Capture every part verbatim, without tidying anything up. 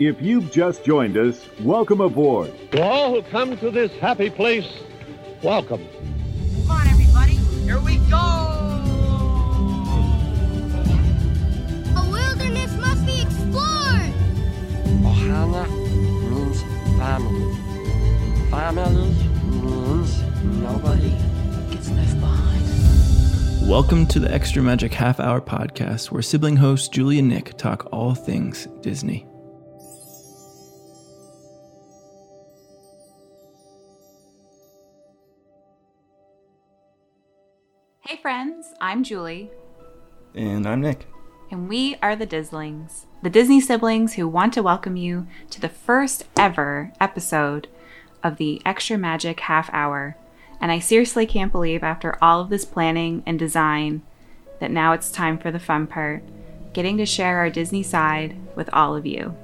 If you've just joined us, welcome aboard. To all who come to this happy place, welcome. Come on, everybody. Here we go. A wilderness must be explored. Ohana means family. Family means nobody gets left behind. Welcome to the Extra Magic Half Hour Podcast, where sibling hosts Julie and Nick talk all things Disney. Hey friends, I'm Julie. And I'm Nick. And we are the Dizzlings, the Disney siblings who want to welcome you to the first ever episode of the Extra Magic Half Hour. And I seriously can't believe after all of this planning and design that now it's time for the fun part, getting to share our Disney side with all of you.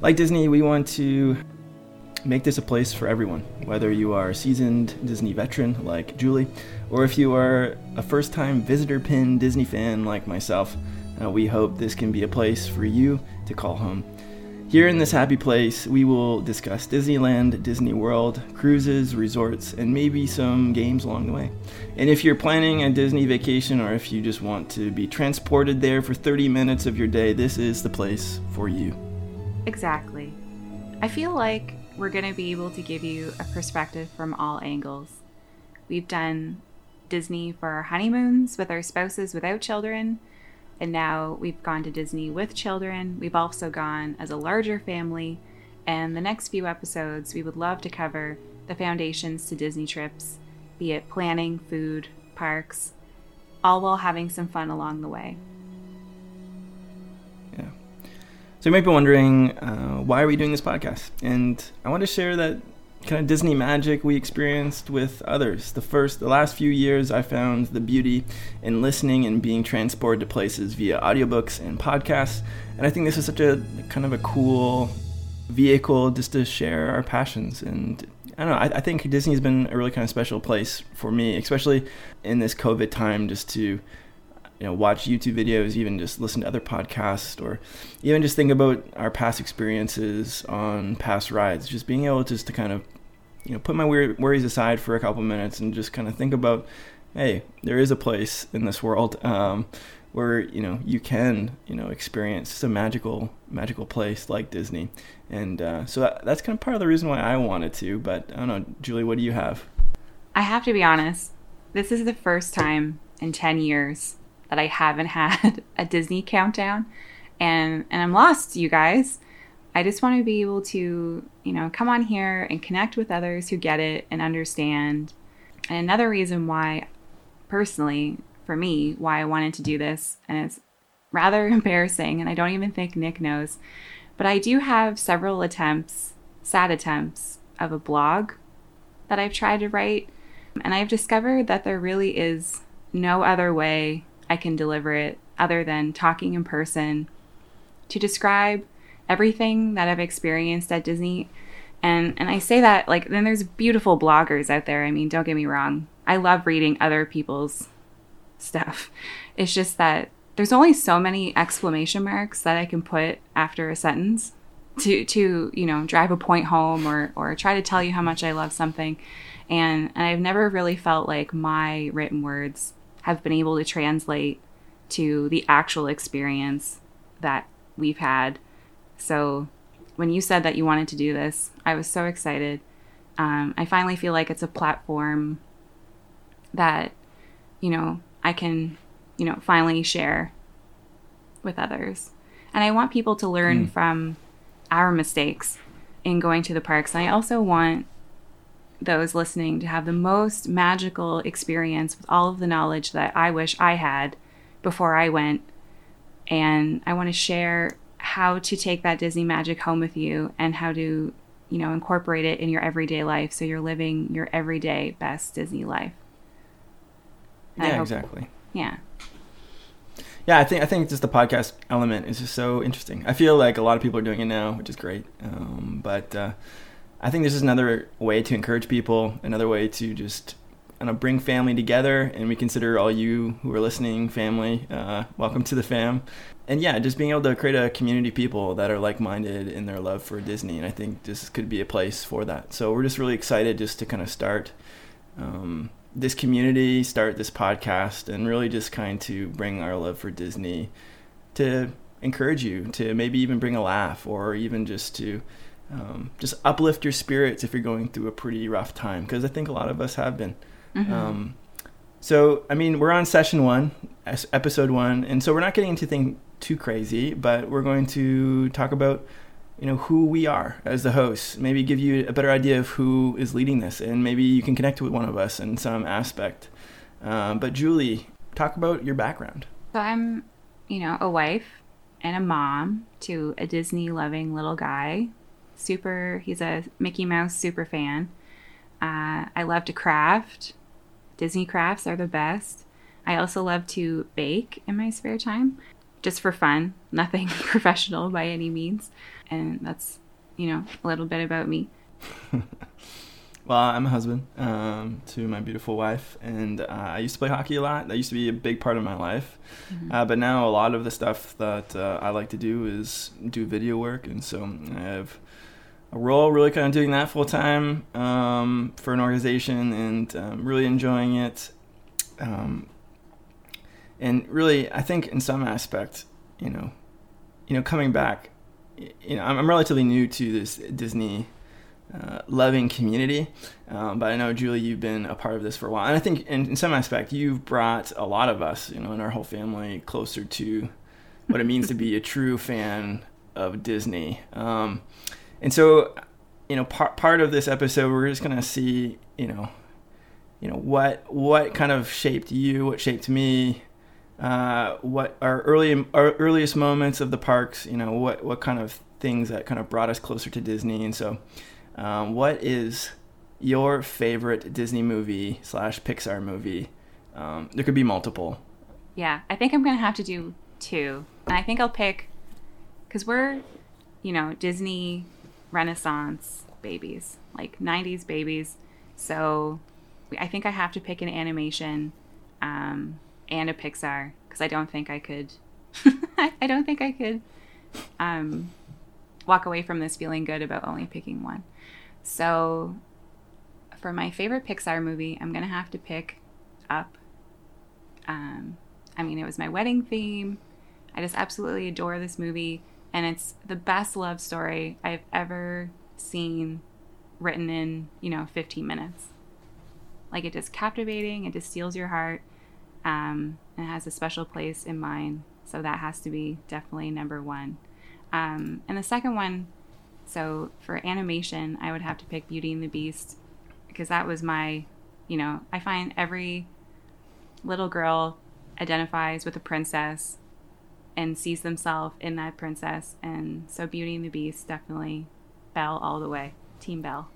Like Disney, we want to make this a place for everyone, whether you are a seasoned Disney veteran like Julie, or if you are a first-time visitor-pin Disney fan like myself. Uh, we hope this can be a place for you to call home. Here in this happy place, we will discuss Disneyland, Disney World, cruises, resorts, and maybe some games along the way. And if you're planning a Disney vacation, or if you just want to be transported there for thirty minutes of your day, this is the place for you. Exactly. I feel like we're going to be able to give you a perspective from all angles. We've done Disney for our honeymoons with our spouses without children, and now we've gone to Disney with children. We've also gone as a larger family, and the next few episodes we would love to cover the foundations to Disney trips, be it planning, food, parks, all while having some fun along the way. So you might be wondering, uh, why are we doing this podcast? And I want to share that kind of Disney magic we experienced with others. The first, the last few years, I found the beauty in listening and being transported to places via audiobooks and podcasts. And I think this is such a kind of a cool vehicle just to share our passions. And I don't know, I, I think Disney has been a really kind of special place for me, especially in this COVID time, just to you know, watch YouTube videos, even just listen to other podcasts, or even just think about our past experiences on past rides. Just being able just to kind of, you know, put my worries aside for a couple minutes and just kind of think about, hey, there is a place in this world um, where, you know, you can, you know, experience some magical, magical place like Disney. And uh, so that, that's kind of part of the reason why I wanted to, but I don't know, Julie, what do you have? I have to be honest, this is the first time in ten years that I haven't had a Disney countdown, and and I'm lost, you guys. I just want to be able to, you know, come on here and connect with others who get it and understand. And another reason why, personally, for me, why I wanted to do this, and it's rather embarrassing, and I don't even think Nick knows, but I do have several attempts, sad attempts, of a blog that I've tried to write, and I've discovered that there really is no other way I can deliver it other than talking in person to describe everything that I've experienced at Disney. And and I say that, like, then there's beautiful bloggers out there. I mean, don't get me wrong. I love reading other people's stuff. It's just that there's only so many exclamation marks that I can put after a sentence to, to you know, drive a point home or, or try to tell you how much I love something. And, and I've never really felt like my written words have been able to translate to the actual experience that we've had. So when you said that you wanted to do this, I was so excited. Um, I finally feel like it's a platform that, you know, I can, you know, finally share with others. And I want people to learn mm. from our mistakes in going to the parks. And I also want those listening to have the most magical experience with all of the knowledge that I wish I had before I went. And I want to share how to take that Disney magic home with you and how to, you know, incorporate it in your everyday life so you're living your everyday best Disney life. And yeah, hope, exactly. Yeah. Yeah, I think I think just the podcast element is just so interesting. I feel like a lot of people are doing it now, which is great. Um, but uh I think this is another way to encourage people, another way to just kind of bring family together, and we consider all you who are listening family. Uh, welcome to the fam. And yeah, just being able to create a community of people that are like-minded in their love for Disney, and I think this could be a place for that. So we're just really excited just to kind of start um, this community, start this podcast, and really just kind to bring our love for Disney to encourage you, to maybe even bring a laugh, or even just to um, just uplift your spirits if you're going through a pretty rough time, because I think a lot of us have been. Mm-hmm. Um, so, I mean, we're on session one, episode one, and so we're not getting into things too crazy, but we're going to talk about, you know, who we are as the hosts, maybe give you a better idea of who is leading this, and maybe you can connect with one of us in some aspect. Um, but Julie, talk about your background. So I'm, you know, a wife and a mom to a Disney-loving little guy. Super, he's a Mickey Mouse super fan. Uh, I love to craft. Disney crafts are the best. I also love to bake in my spare time, just for fun, nothing professional by any means. And that's, you know, a little bit about me. Well, I'm a husband um, to my beautiful wife, and uh, I used to play hockey a lot. That used to be a big part of my life. Mm-hmm. Uh, but now a lot of the stuff that uh, I like to do is do video work, and so I have a role really kind of doing that full time um, for an organization, and um, really enjoying it. Um, and really, I think in some aspect, you know, you know, coming back, you know, I'm, I'm relatively new to this Disney Uh, loving community, um, but I know, Julie, you've been a part of this for a while, and I think in, in some aspect you've brought a lot of us, you know, and our whole family closer to what it means to be a true fan of Disney. Um, and so, you know, part part of this episode, we're just gonna see, you know, you know what what kind of shaped you, what shaped me, uh, what our early our earliest moments of the parks, you know, what what kind of things that kind of brought us closer to Disney, and so. Um, what is your favorite Disney movie slash Pixar movie? Um, there could be multiple. Yeah, I think I'm going to have to do two. And I think I'll pick, because we're, you know, Disney Renaissance babies, like nineties babies. So I think I have to pick an animation um, and a Pixar, because I don't think I could, I don't think I could um, walk away from this feeling good about only picking one. So for my favorite Pixar movie, I'm going to have to pick Up. Um, I mean, it was my wedding theme. I just absolutely adore this movie. And it's the best love story I've ever seen written in, you know, fifteen minutes. Like, it just captivating. It just steals your heart. Um, and it has a special place in mine. So that has to be definitely number one. Um, and the second one, so for animation, I would have to pick Beauty and the Beast, because that was my, you know, I find every little girl identifies with a princess and sees themselves in that princess. And so Beauty and the Beast, definitely Belle all the way. Team Belle.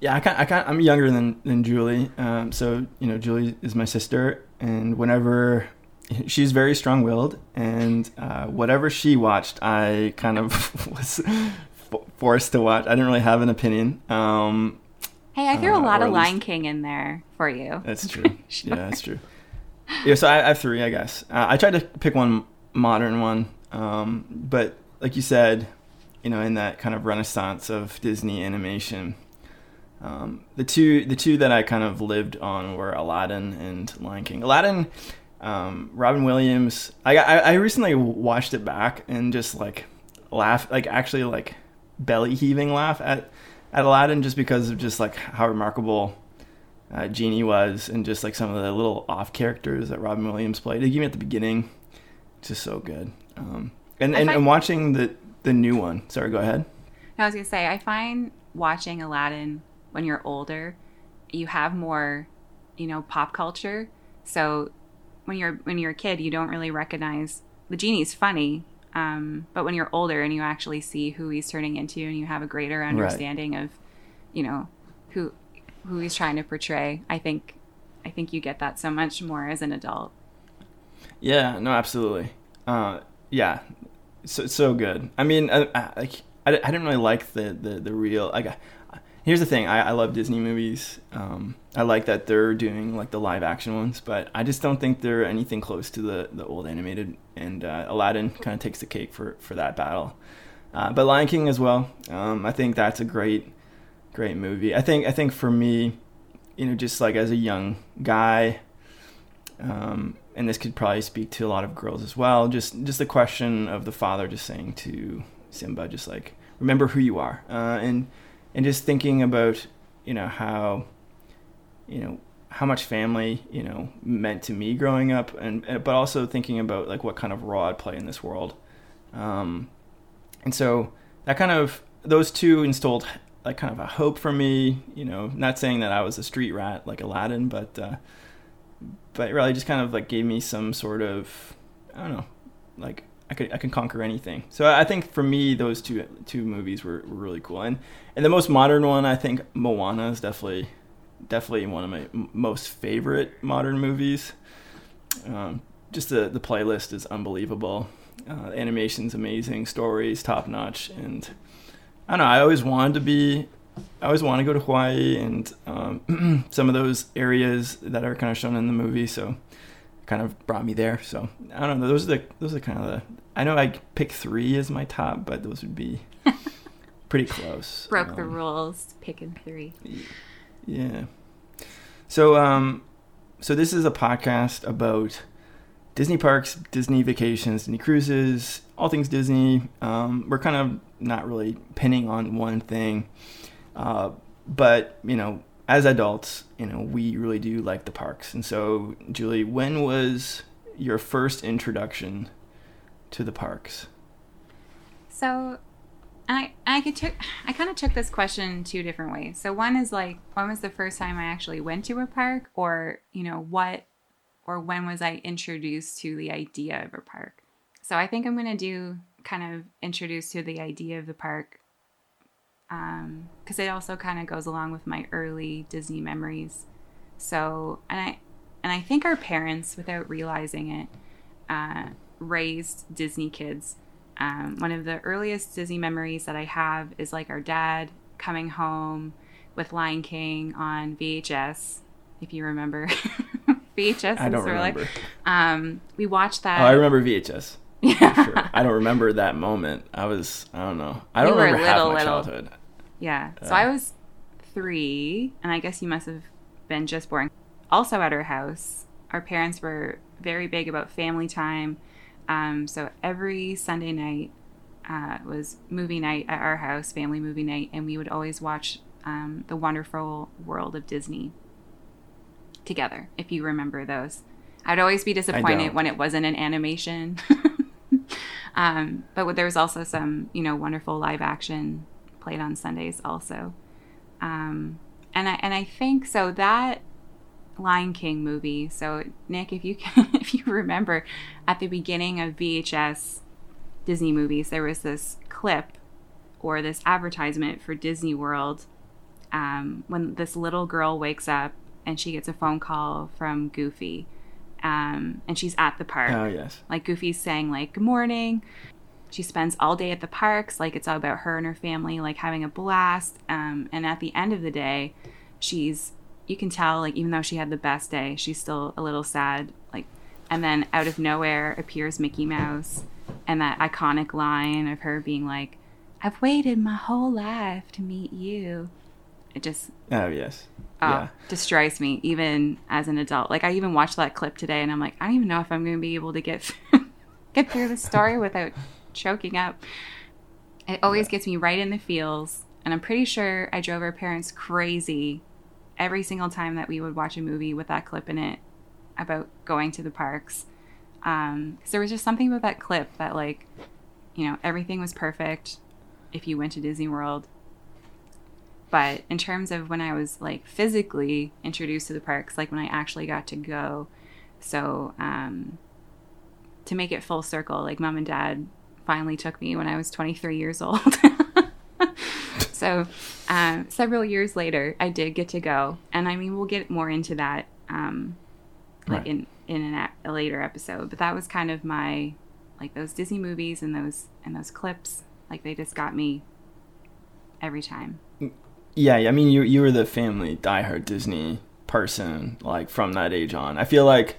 Yeah, I kind, I kind, I'm younger than, than Julie. Um, so, you know, Julie is my sister, and whenever... she's very strong-willed, and uh, whatever she watched, I kind of was forced to watch. I didn't really have an opinion. Um, hey, I hear uh, a lot of Lion least... King in there for you. That's true. Sure. Yeah, that's true. Yeah, so I, I have three, I guess. Uh, I tried to pick one modern one, um, but like you said, you know, in that kind of renaissance of Disney animation, um, the two the two that I kind of lived on were Aladdin and Lion King. Aladdin. Um, Robin Williams, I, I I recently watched it back and just like laugh, like actually like belly heaving laugh at, at Aladdin, just because of just like how remarkable uh, Genie was, and just like some of the little off characters that Robin Williams played. Even at the beginning, just so good. Um, and, and, find- and watching the, the new one, sorry, go ahead. No, I was going to say, I find watching Aladdin when you're older, you have more, you know, pop culture. So when you're when you're a kid, you don't really recognize the Genie's funny, um, but when you're older and you actually see who he's turning into, and you have a greater understanding right. of, you know, who who he's trying to portray, I think I think you get that so much more as an adult. Yeah, no, absolutely. Uh, yeah, so so good. I mean, I I, I didn't really like the the, the real like. here's the thing. I, I love Disney movies. Um, I like that they're doing like the live action ones, but I just don't think they're anything close to the, the old animated. And uh, Aladdin kind of takes the cake for, for that battle. Uh, but Lion King as well. Um, I think that's a great, great movie. I think I think for me, you know, just like as a young guy, um, and this could probably speak to a lot of girls as well. Just just the question of the father just saying to Simba, just like, remember who you are, uh, and and just thinking about, you know, how, you know, how much family, you know, meant to me growing up, and but also thinking about like what kind of role I'd play in this world. Um, And so that kind of, those two instilled like kind of a hope for me, you know, not saying that I was a street rat like Aladdin, but, uh, but really just kind of like gave me some sort of, I don't know, like I could, I can conquer anything. So I think for me, those two, two movies were, were really cool. And, and the most modern one, I think Moana is definitely, definitely one of my most favorite modern movies. Um, just the, the playlist is unbelievable. Uh, animation's amazing, stories top notch, and I don't know. I always wanted to be, I always want to go to Hawaii and um, some of those areas that are kind of shown in the movie. So, it kind of brought me there. So I don't know. Those are the those are kind of the. I know I pick three as my top, but those would be pretty close. Broke um, the rules, picking three. Yeah. So um, so this is a podcast about Disney parks, Disney vacations, Disney cruises, all things Disney. Um, we're kind of not really pinning on one thing. Uh, but, you know, as adults, you know, we really do like the parks. And so, Julie, when was your first introduction to the parks? So I I could took I kind of took this question two different ways. So one is like, when was the first time I actually went to a park, or, you know, what or when was I introduced to the idea of a park? So I think I'm going to do kind of introduced to the idea of the park, um, because it also kind of goes along with my early Disney memories. So, and I and I think our parents, without realizing it, uh, raised Disney kids. Um, one of the earliest Disney memories that I have is like our dad coming home with Lion King on V H S, if you remember. V H S. I don't remember. Like, um, we watched that. Oh, I remember V H S. Yeah. Sure. I don't remember that moment. I was, I don't know. I don't we remember little, half my little. childhood. Yeah. Uh, so I was three, and I guess you must have been just born. Also at our house, our parents were very big about family time. Um, so every Sunday night uh, was movie night at our house, family movie night, and we would always watch um, The Wonderful World of Disney together, if you remember those. I'd always be disappointed when it wasn't an animation. um, but there was also some, you know, wonderful live action played on Sundays also. Um, and I and I think so that Lion King movie. So Nick, if you can, if you remember, at the beginning of V H S Disney movies, there was this clip or this advertisement for Disney World um, when this little girl wakes up. And she gets a phone call from Goofy, um, and she's at the park. Oh, yes. Like, Goofy's saying, like, good morning. She spends all day at the parks. Like, it's all about her and her family, like, having a blast. Um, and at the end of the day, she's, you can tell, like, even though she had the best day, she's still a little sad. Like, and then out of nowhere appears Mickey Mouse. And that iconic line of her being like, I've waited my whole life to meet you. It just... Oh, yes. Oh, yeah. Destroys me even as an adult. Like, I even watched that clip today and I'm like, I don't even know if I'm going to be able to get get through the story without choking up. It always yeah. gets me right in the feels. And I'm pretty sure I drove our parents crazy every single time that we would watch a movie with that clip in it about going to the parks. Um, 'cause there was just something about that clip that, like, you know, everything was perfect if you went to Disney World. But in terms of when I was, like, physically introduced to the parks, like when I actually got to go. So um, to make it full circle, like, mom and dad finally took me when I was twenty-three years old. So um, several years later, I did get to go. And, I mean, we'll get more into that um, like right. in, in an a-, a later episode. But that was kind of my, like, those Disney movies and those and those clips. Like, they just got me every time. Yeah, I mean, you you were the family diehard Disney person, like, from that age on. I feel like,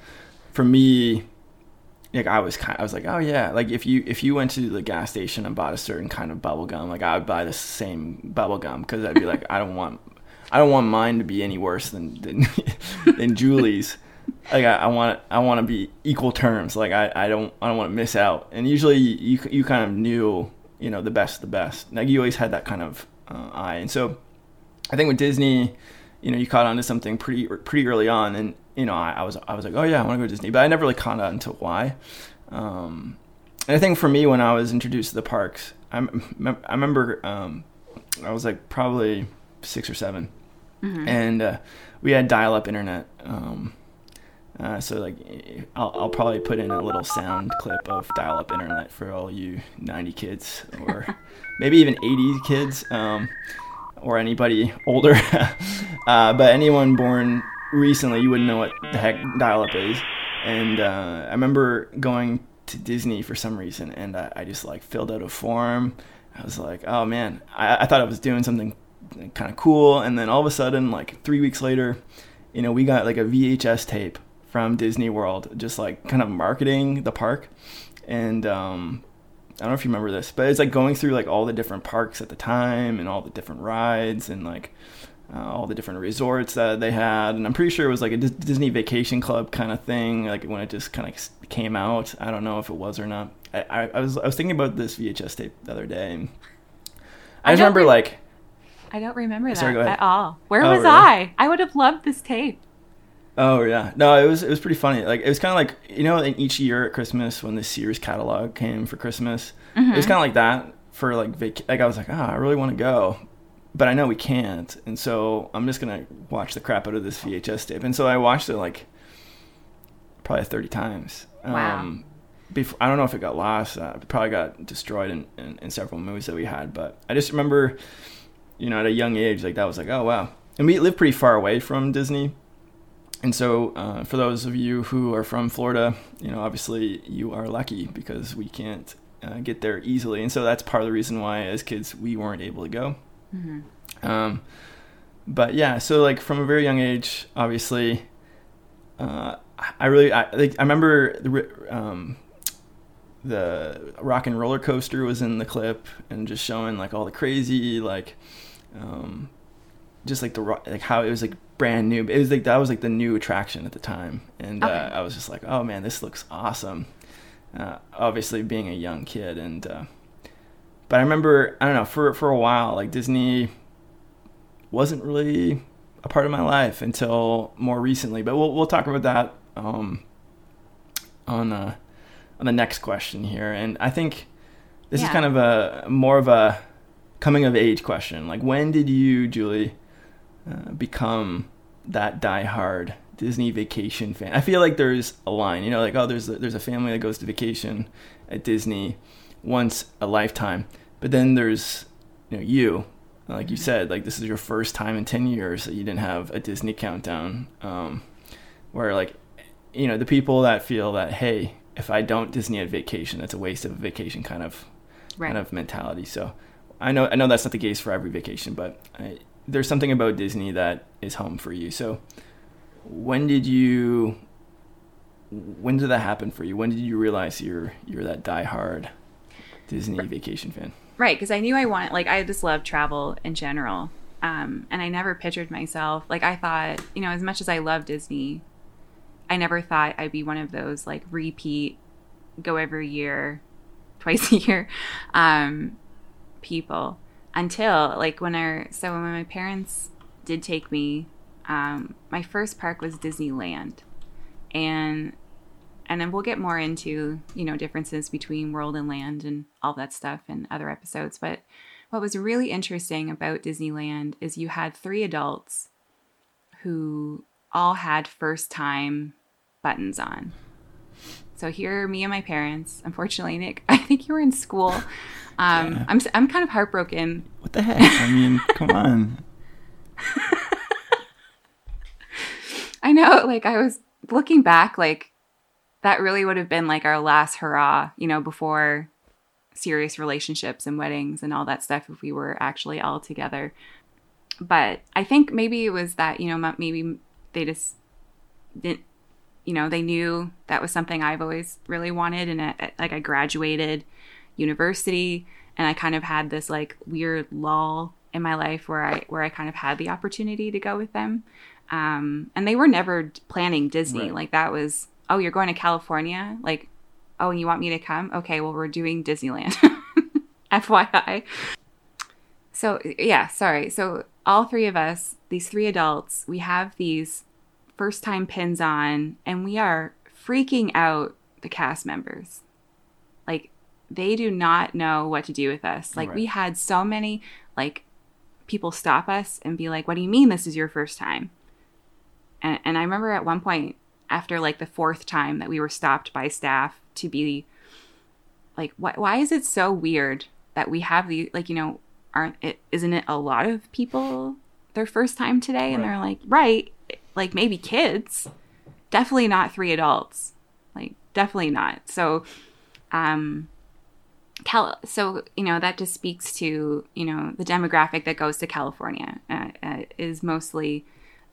for me, like, I was kind of, I was like, oh, yeah. Like, if you if you went to the gas station and bought a certain kind of bubble gum, like, I would buy the same bubble gum because I'd be like, I don't want I don't want mine to be any worse than than, than Julie's. Like, I, I want I want to be equal terms. Like, I, I don't I don't want to miss out. And usually you you kind of knew, you know, the best of the best. Like, you always had that kind of uh, eye. And so I think with Disney, you know, you caught on to something pretty pretty early on. And, you know, I, I was I was like, oh, yeah, I want to go to Disney. But I never really caught on to why. Um, and I think for me, when I was introduced to the parks, I, I remember um, I was like probably six or seven. Mm-hmm. And uh, we had dial-up internet. Um, uh, so, like, I'll, I'll probably put in a little sound clip of dial-up internet for all you ninety kids or maybe even eighty kids. Um or anybody older, uh, but anyone born recently, you wouldn't know what the heck dial-up is. And uh, I remember going to Disney for some reason, and I, I just, like, filled out a form. I was like, oh, man, I, I thought I was doing something kind of cool. And then all of a sudden, like, three weeks later, you know, we got, like, a V H S tape from Disney World, just, like, kind of marketing the park. And um I don't know if you remember this, but it's like going through, like, all the different parks at the time and all the different rides and, like, uh, all the different resorts that they had. And I'm pretty sure it was like a D- Disney Vacation Club kind of thing, like, when it just kind of came out. I don't know if it was or not. I, I, I was I was thinking about this V H S tape the other day. And I, I just remember re- like I don't remember sorry, that at all. Where oh, was really? I? I would have loved this tape. Oh, yeah. No, it was it was pretty funny. Like, it was kind of like, you know, in each year at Christmas when the Sears catalog came for Christmas, mm-hmm. It was kind of like that for, like, vac- like I was like, oh, I really want to go, but I know we can't. And so I'm just going to watch the crap out of this V H S tape. And so I watched it, like, probably thirty times. Wow. Um, before, I don't know if it got lost. Uh, it probably got destroyed in, in, in several movies that we had. But I just remember, you know, at a young age, like, that was like, oh, wow. And we lived pretty far away from Disney. And so uh, for those of you who are from Florida, you know, obviously you are lucky because we can't uh, get there easily. And so that's part of the reason why as kids we weren't able to go. Mm-hmm. Um, but yeah, so like from a very young age, obviously, uh, I really, I, like, I remember the, um, the Rock and Roller Coaster was in the clip and just showing like all the crazy, like, um, just like the, like how it was like brand new. It was like that was like the new attraction at the time, and okay. uh, I was just like, oh man, this looks awesome. Uh, obviously, being a young kid, and uh, but I remember I don't know for for a while like Disney wasn't really a part of my life until more recently. But we'll we'll talk about that um, on uh, on the next question here, and I think this yeah. is kind of a more of a coming of age question. Like, when did you, Julie? Uh, become that diehard Disney vacation fan? I feel like there's a line, you know, like, oh, there's a, there's a family that goes to vacation at Disney once a lifetime. But then there's, you know, you, like you said, like, this is your first time in ten years that you didn't have a Disney countdown, um, where, like, you know, the people that feel that, hey, if I don't Disney at vacation, that's a waste of a vacation kind of, right. kind of mentality. So I know, I know that's not the case for every vacation, but I, there's something about Disney that is home for you. So when did you, when did that happen for you? When did you realize you're, you're that diehard Disney vacation fan? Right. Cause I knew I wanted, like, I just love travel in general. Um, and I never pictured myself. Like, I thought, you know, as much as I love Disney, I never thought I'd be one of those, like, repeat, go every year, twice a year, um, people. Until, like, when I, so when my parents did take me, um, my first park was Disneyland. And, and then we'll get more into, you know, differences between world and land and all that stuff in other episodes. But what was really interesting about Disneyland is you had three adults who all had first time buttons on. So here are me and my parents. Unfortunately, Nick, I think you were in school. Um, yeah. I'm I'm kind of heartbroken. What the heck? I mean, come on. I know. Like, I was looking back, like, that really would have been, like, our last hurrah, you know, before serious relationships and weddings and all that stuff if we were actually all together. But I think maybe it was that, you know, maybe they just didn't, you know, they knew that was something I've always really wanted. And I, like I graduated university and I kind of had this like weird lull in my life where I where I kind of had the opportunity to go with them. Um, and they were never planning Disney. Right. Like that was, oh, you're going to California? Like, oh, you want me to come? Okay, well, we're doing Disneyland. F Y I. So, yeah, sorry. So all three of us, these three adults, we have these first-time pins on, and we are freaking out the cast members. Like, they do not know what to do with us. Like, right. We had so many, like, people stop us and be like, what do you mean this is your first time? And, and I remember at one point, after, like, the fourth time that we were stopped by staff to be like, wh- why is it so weird that we have the, like, you know, aren't it isn't it a lot of people their first time today? Right. And they're like, right, like maybe kids, definitely not three adults, like definitely not. So um Cal- so you know that just speaks to, you know, the demographic that goes to California uh, uh, is mostly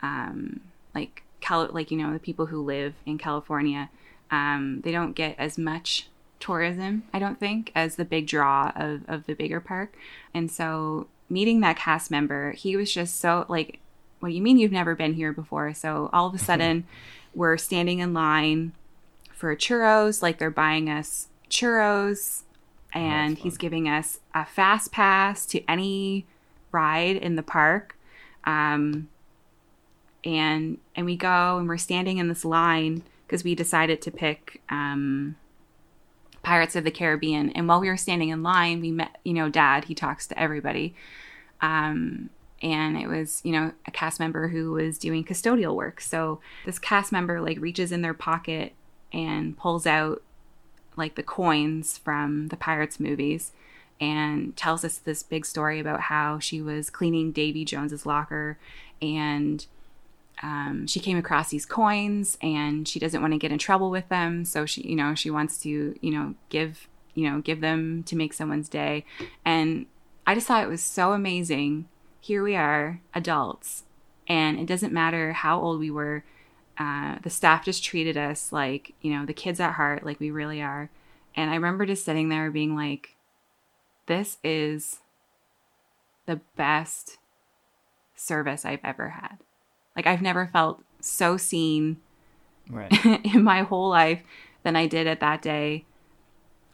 um like Cal- like you know the people who live in California. Um they don't get as much tourism, I don't think, as the big draw of, of the bigger park. And so meeting that cast member, he was just so like, what do you mean you've never been here before? So all of a sudden we're standing in line for churros, like they're buying us churros, and he's giving us a fast pass to any ride in the park. Um, and, and we go and we're standing in this line because we decided to pick, um, Pirates of the Caribbean. And while we were standing in line, we met, you know, Dad, he talks to everybody. Um, and it was, you know, a cast member who was doing custodial work. So this cast member like reaches in their pocket and pulls out like the coins from the Pirates movies and tells us this big story about how she was cleaning Davy Jones's locker and Um, she came across these coins and she doesn't want to get in trouble with them. So she, you know, she wants to, you know, give, you know, give them to make someone's day. And I just thought it was so amazing. Here we are, adults, and it doesn't matter how old we were. Uh, the staff just treated us like, you know, the kids at heart, like we really are. And I remember just sitting there being like, this is the best service I've ever had. Like, I've never felt so seen right. in my whole life than I did at that day.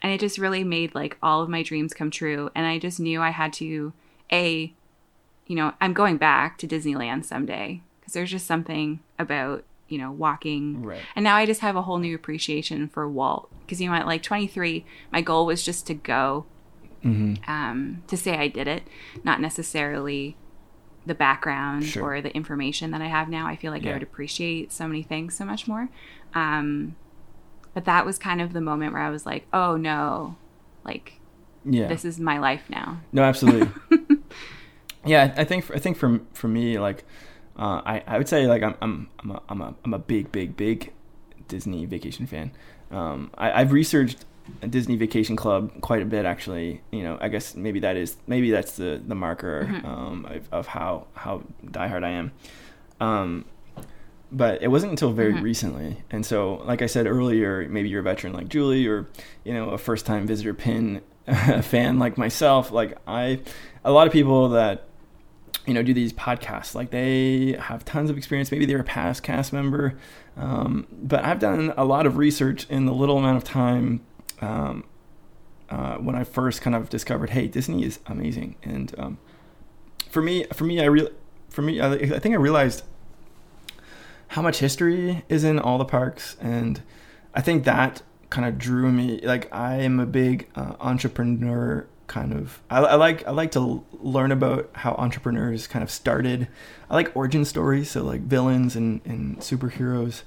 And it just really made, like, all of my dreams come true. And I just knew I had to, A, you know, I'm going back to Disneyland someday. Because there's just something about, you know, walking. Right. And now I just have a whole new appreciation for Walt. Because, you know, at, like, twenty-three, my goal was just to go, mm-hmm. um, to say I did it. Not necessarily the background sure. or the information that I have now. I feel like yeah. I would appreciate so many things so much more. Um, but that was kind of the moment where I was like, oh no, like yeah. this is my life now. No, absolutely. yeah. I think, I think for, for me, like, uh, I, I would say like, I'm, I'm, I'm a, I'm a, I'm a big, big, big Disney Vacation fan. Um, I, I've researched a Disney Vacation Club quite a bit, actually. You know, I guess maybe that is maybe that's the the marker mm-hmm. um of, of how how diehard I am, um but it wasn't until very mm-hmm. recently. And so, like I said earlier, maybe you're a veteran like Julie, or, you know, a first-time visitor pin fan like myself. Like, I a lot of people that, you know, do these podcasts, like, they have tons of experience. Maybe they're a past cast member, um but I've done a lot of research in the little amount of time. Um, uh, when I first kind of discovered, hey, Disney is amazing, and um, for me, for me, I re- for me, I, I think I realized how much history is in all the parks, and I think that kind of drew me. Like, I am a big uh, entrepreneur kind of. I, I like I like to learn about how entrepreneurs kind of started. I like origin stories, so like villains and, and superheroes,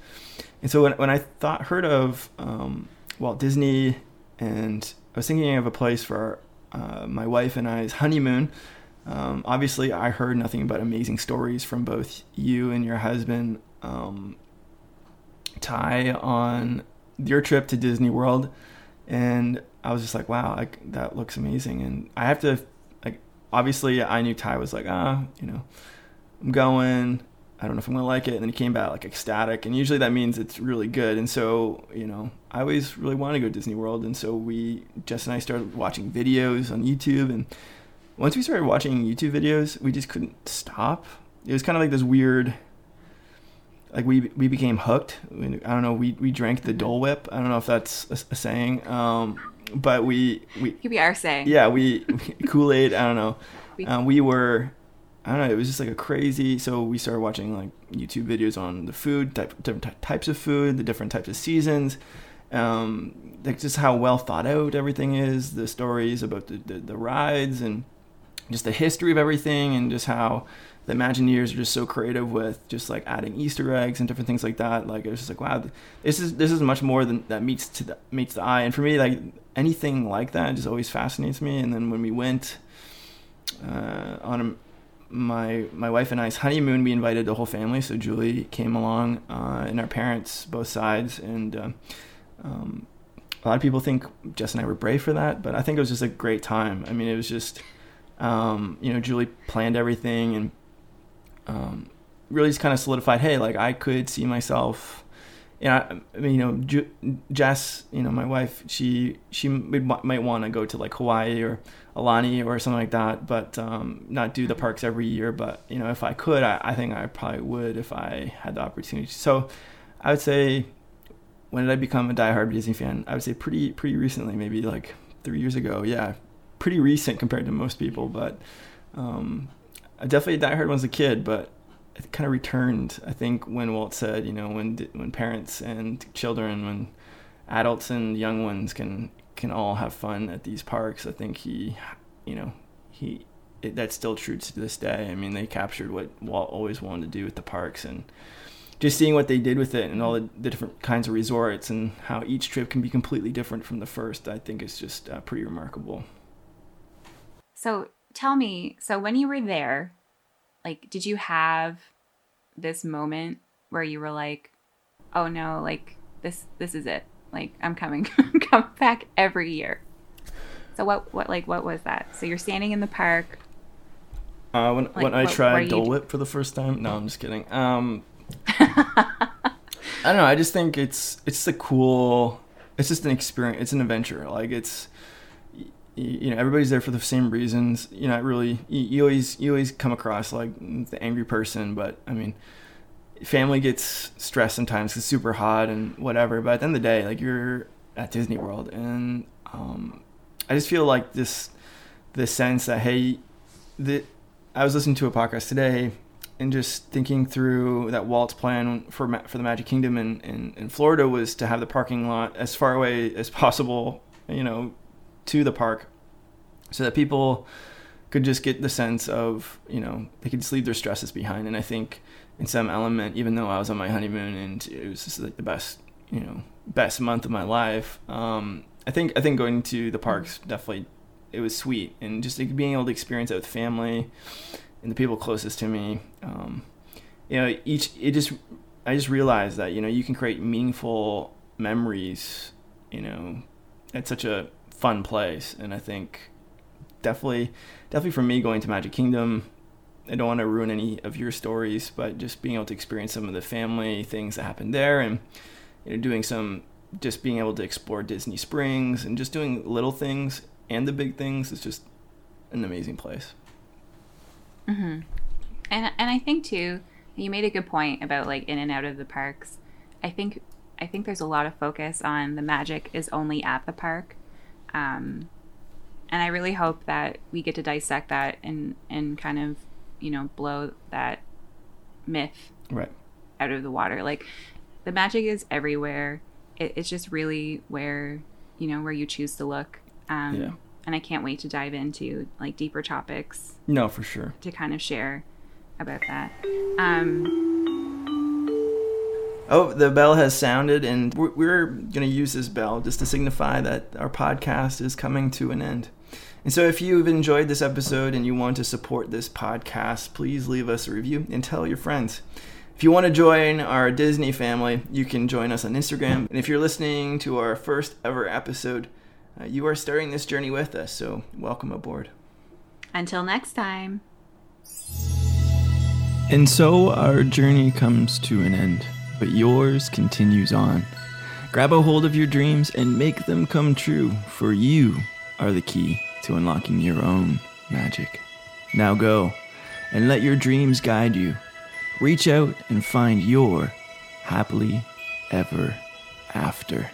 and so when when I thought heard of um, Walt Disney, and I was thinking of a place for our, uh, my wife and I's honeymoon. Um, obviously, I heard nothing but amazing stories from both you and your husband, um, Ty, on your trip to Disney World, and I was just like, wow, I, that looks amazing. And I have to, like, obviously I knew Ty was like, ah, you know, I'm going, I don't know if I'm going to like it. And then he came back like ecstatic. And usually that means it's really good. And so, you know, I always really wanted to go to Disney World. And so we, Jess and I started watching videos on YouTube. And once we started watching YouTube videos, we just couldn't stop. It was kind of like this weird, like we we became hooked. I don't know. We, we drank the Dole Whip. I don't know if that's a, a saying. Um, but we, we, we are saying, yeah, we, we Kool-Aid. I don't know. We, um, we were, I don't know. It was just like a crazy. So we started watching like YouTube videos on the food, type, different ty- types of food, the different types of seasons. Um, like just how well thought out everything is, the stories about the, the, the rides and just the history of everything, and just how the Imagineers are just so creative with just like adding Easter eggs and different things like that. Like it was just like, wow, this is this is much more than that meets to the, meets the eye. And for me, like anything like that just always fascinates me. And then when we went uh, on a, my my wife and I's honeymoon, we invited the whole family. So Julie came along, uh, and our parents, both sides, and uh, um, a lot of people think Jess and I were brave for that, but I think it was just a great time. I mean, it was just. Um, you know, Julie planned everything and, um, really just kind of solidified, hey, like I could see myself, you know, I mean, you know, Ju- Jess, you know, my wife, she, she might want to go to like Hawaii or Alani or something like that, but, um, not do the parks every year. But, you know, if I could, I, I think I probably would if I had the opportunity. So I would say, when did I become a diehard Disney fan? I would say pretty, pretty recently, maybe like three years ago. Yeah. Pretty recent compared to most people, but um, I definitely diehard when I was a kid, but it kind of returned, I think, when Walt said, you know, when when parents and children, when adults and young ones can can all have fun at these parks. I think he, you know, he it, that's still true to this day. I mean, they captured what Walt always wanted to do with the parks, and just seeing what they did with it and all the, the different kinds of resorts and how each trip can be completely different from the first, I think is just uh, pretty remarkable. So tell me, so when you were there, like, did you have this moment where you were like, oh no, like this, this is it. Like I'm coming, I'm coming back every year. So what, what, like, what was that? So you're standing in the park. Uh, when, like, when I what, tried Dole Whip for the first time, no, I'm just kidding. Um, I don't know. I just think it's, it's the cool, it's just an experience. It's an adventure. Like it's, you know, everybody's there for the same reasons. You know, it really, you, you always, you always come across like the angry person, but I mean, family gets stressed sometimes because it's super hot and whatever. But at the end of the day, like you're at Disney World, and um, I just feel like this, this sense that, hey, the, I was listening to a podcast today and just thinking through that Walt's plan for for the Magic Kingdom in, in, in Florida was to have the parking lot as far away as possible, you know, to the park, so that people could just get the sense of, you know, they could just leave their stresses behind. And I think in some element, even though I was on my honeymoon and it was just like the best, you know, best month of my life, um, I think I think going to the parks definitely, it was sweet, and just being able to experience it with family and the people closest to me. Um, you know, each it just I just realized that, you know, you can create meaningful memories, you know, at such a fun place. And I think definitely definitely for me, going to Magic Kingdom, I don't want to ruin any of your stories, but just being able to experience some of the family things that happened there, and you know, doing some, just being able to explore Disney Springs, and just doing little things and the big things, it's just an amazing place. Mm-hmm. and and I think too, you made a good point about like in and out of the parks. I think I think there's a lot of focus on the magic is only at the park. Um, and I really hope that we get to dissect that and, and kind of, you know, blow that myth right out of the water. Like the magic is everywhere. It, it's just really where, you know, where you choose to look. Um, yeah. And I can't wait to dive into like deeper topics. No, for sure. To kind of share about that. Um, Oh, the bell has sounded, and we're going to use this bell just to signify that our podcast is coming to an end. And so if you've enjoyed this episode and you want to support this podcast, please leave us a review and tell your friends. If you want to join our Disney family, you can join us on Instagram. And if you're listening to our first ever episode, uh, you are starting this journey with us, so welcome aboard. Until next time. And so our journey comes to an end, but yours continues on. Grab a hold of your dreams and make them come true, for you are the key to unlocking your own magic. Now go and let your dreams guide you. Reach out and find your happily ever after.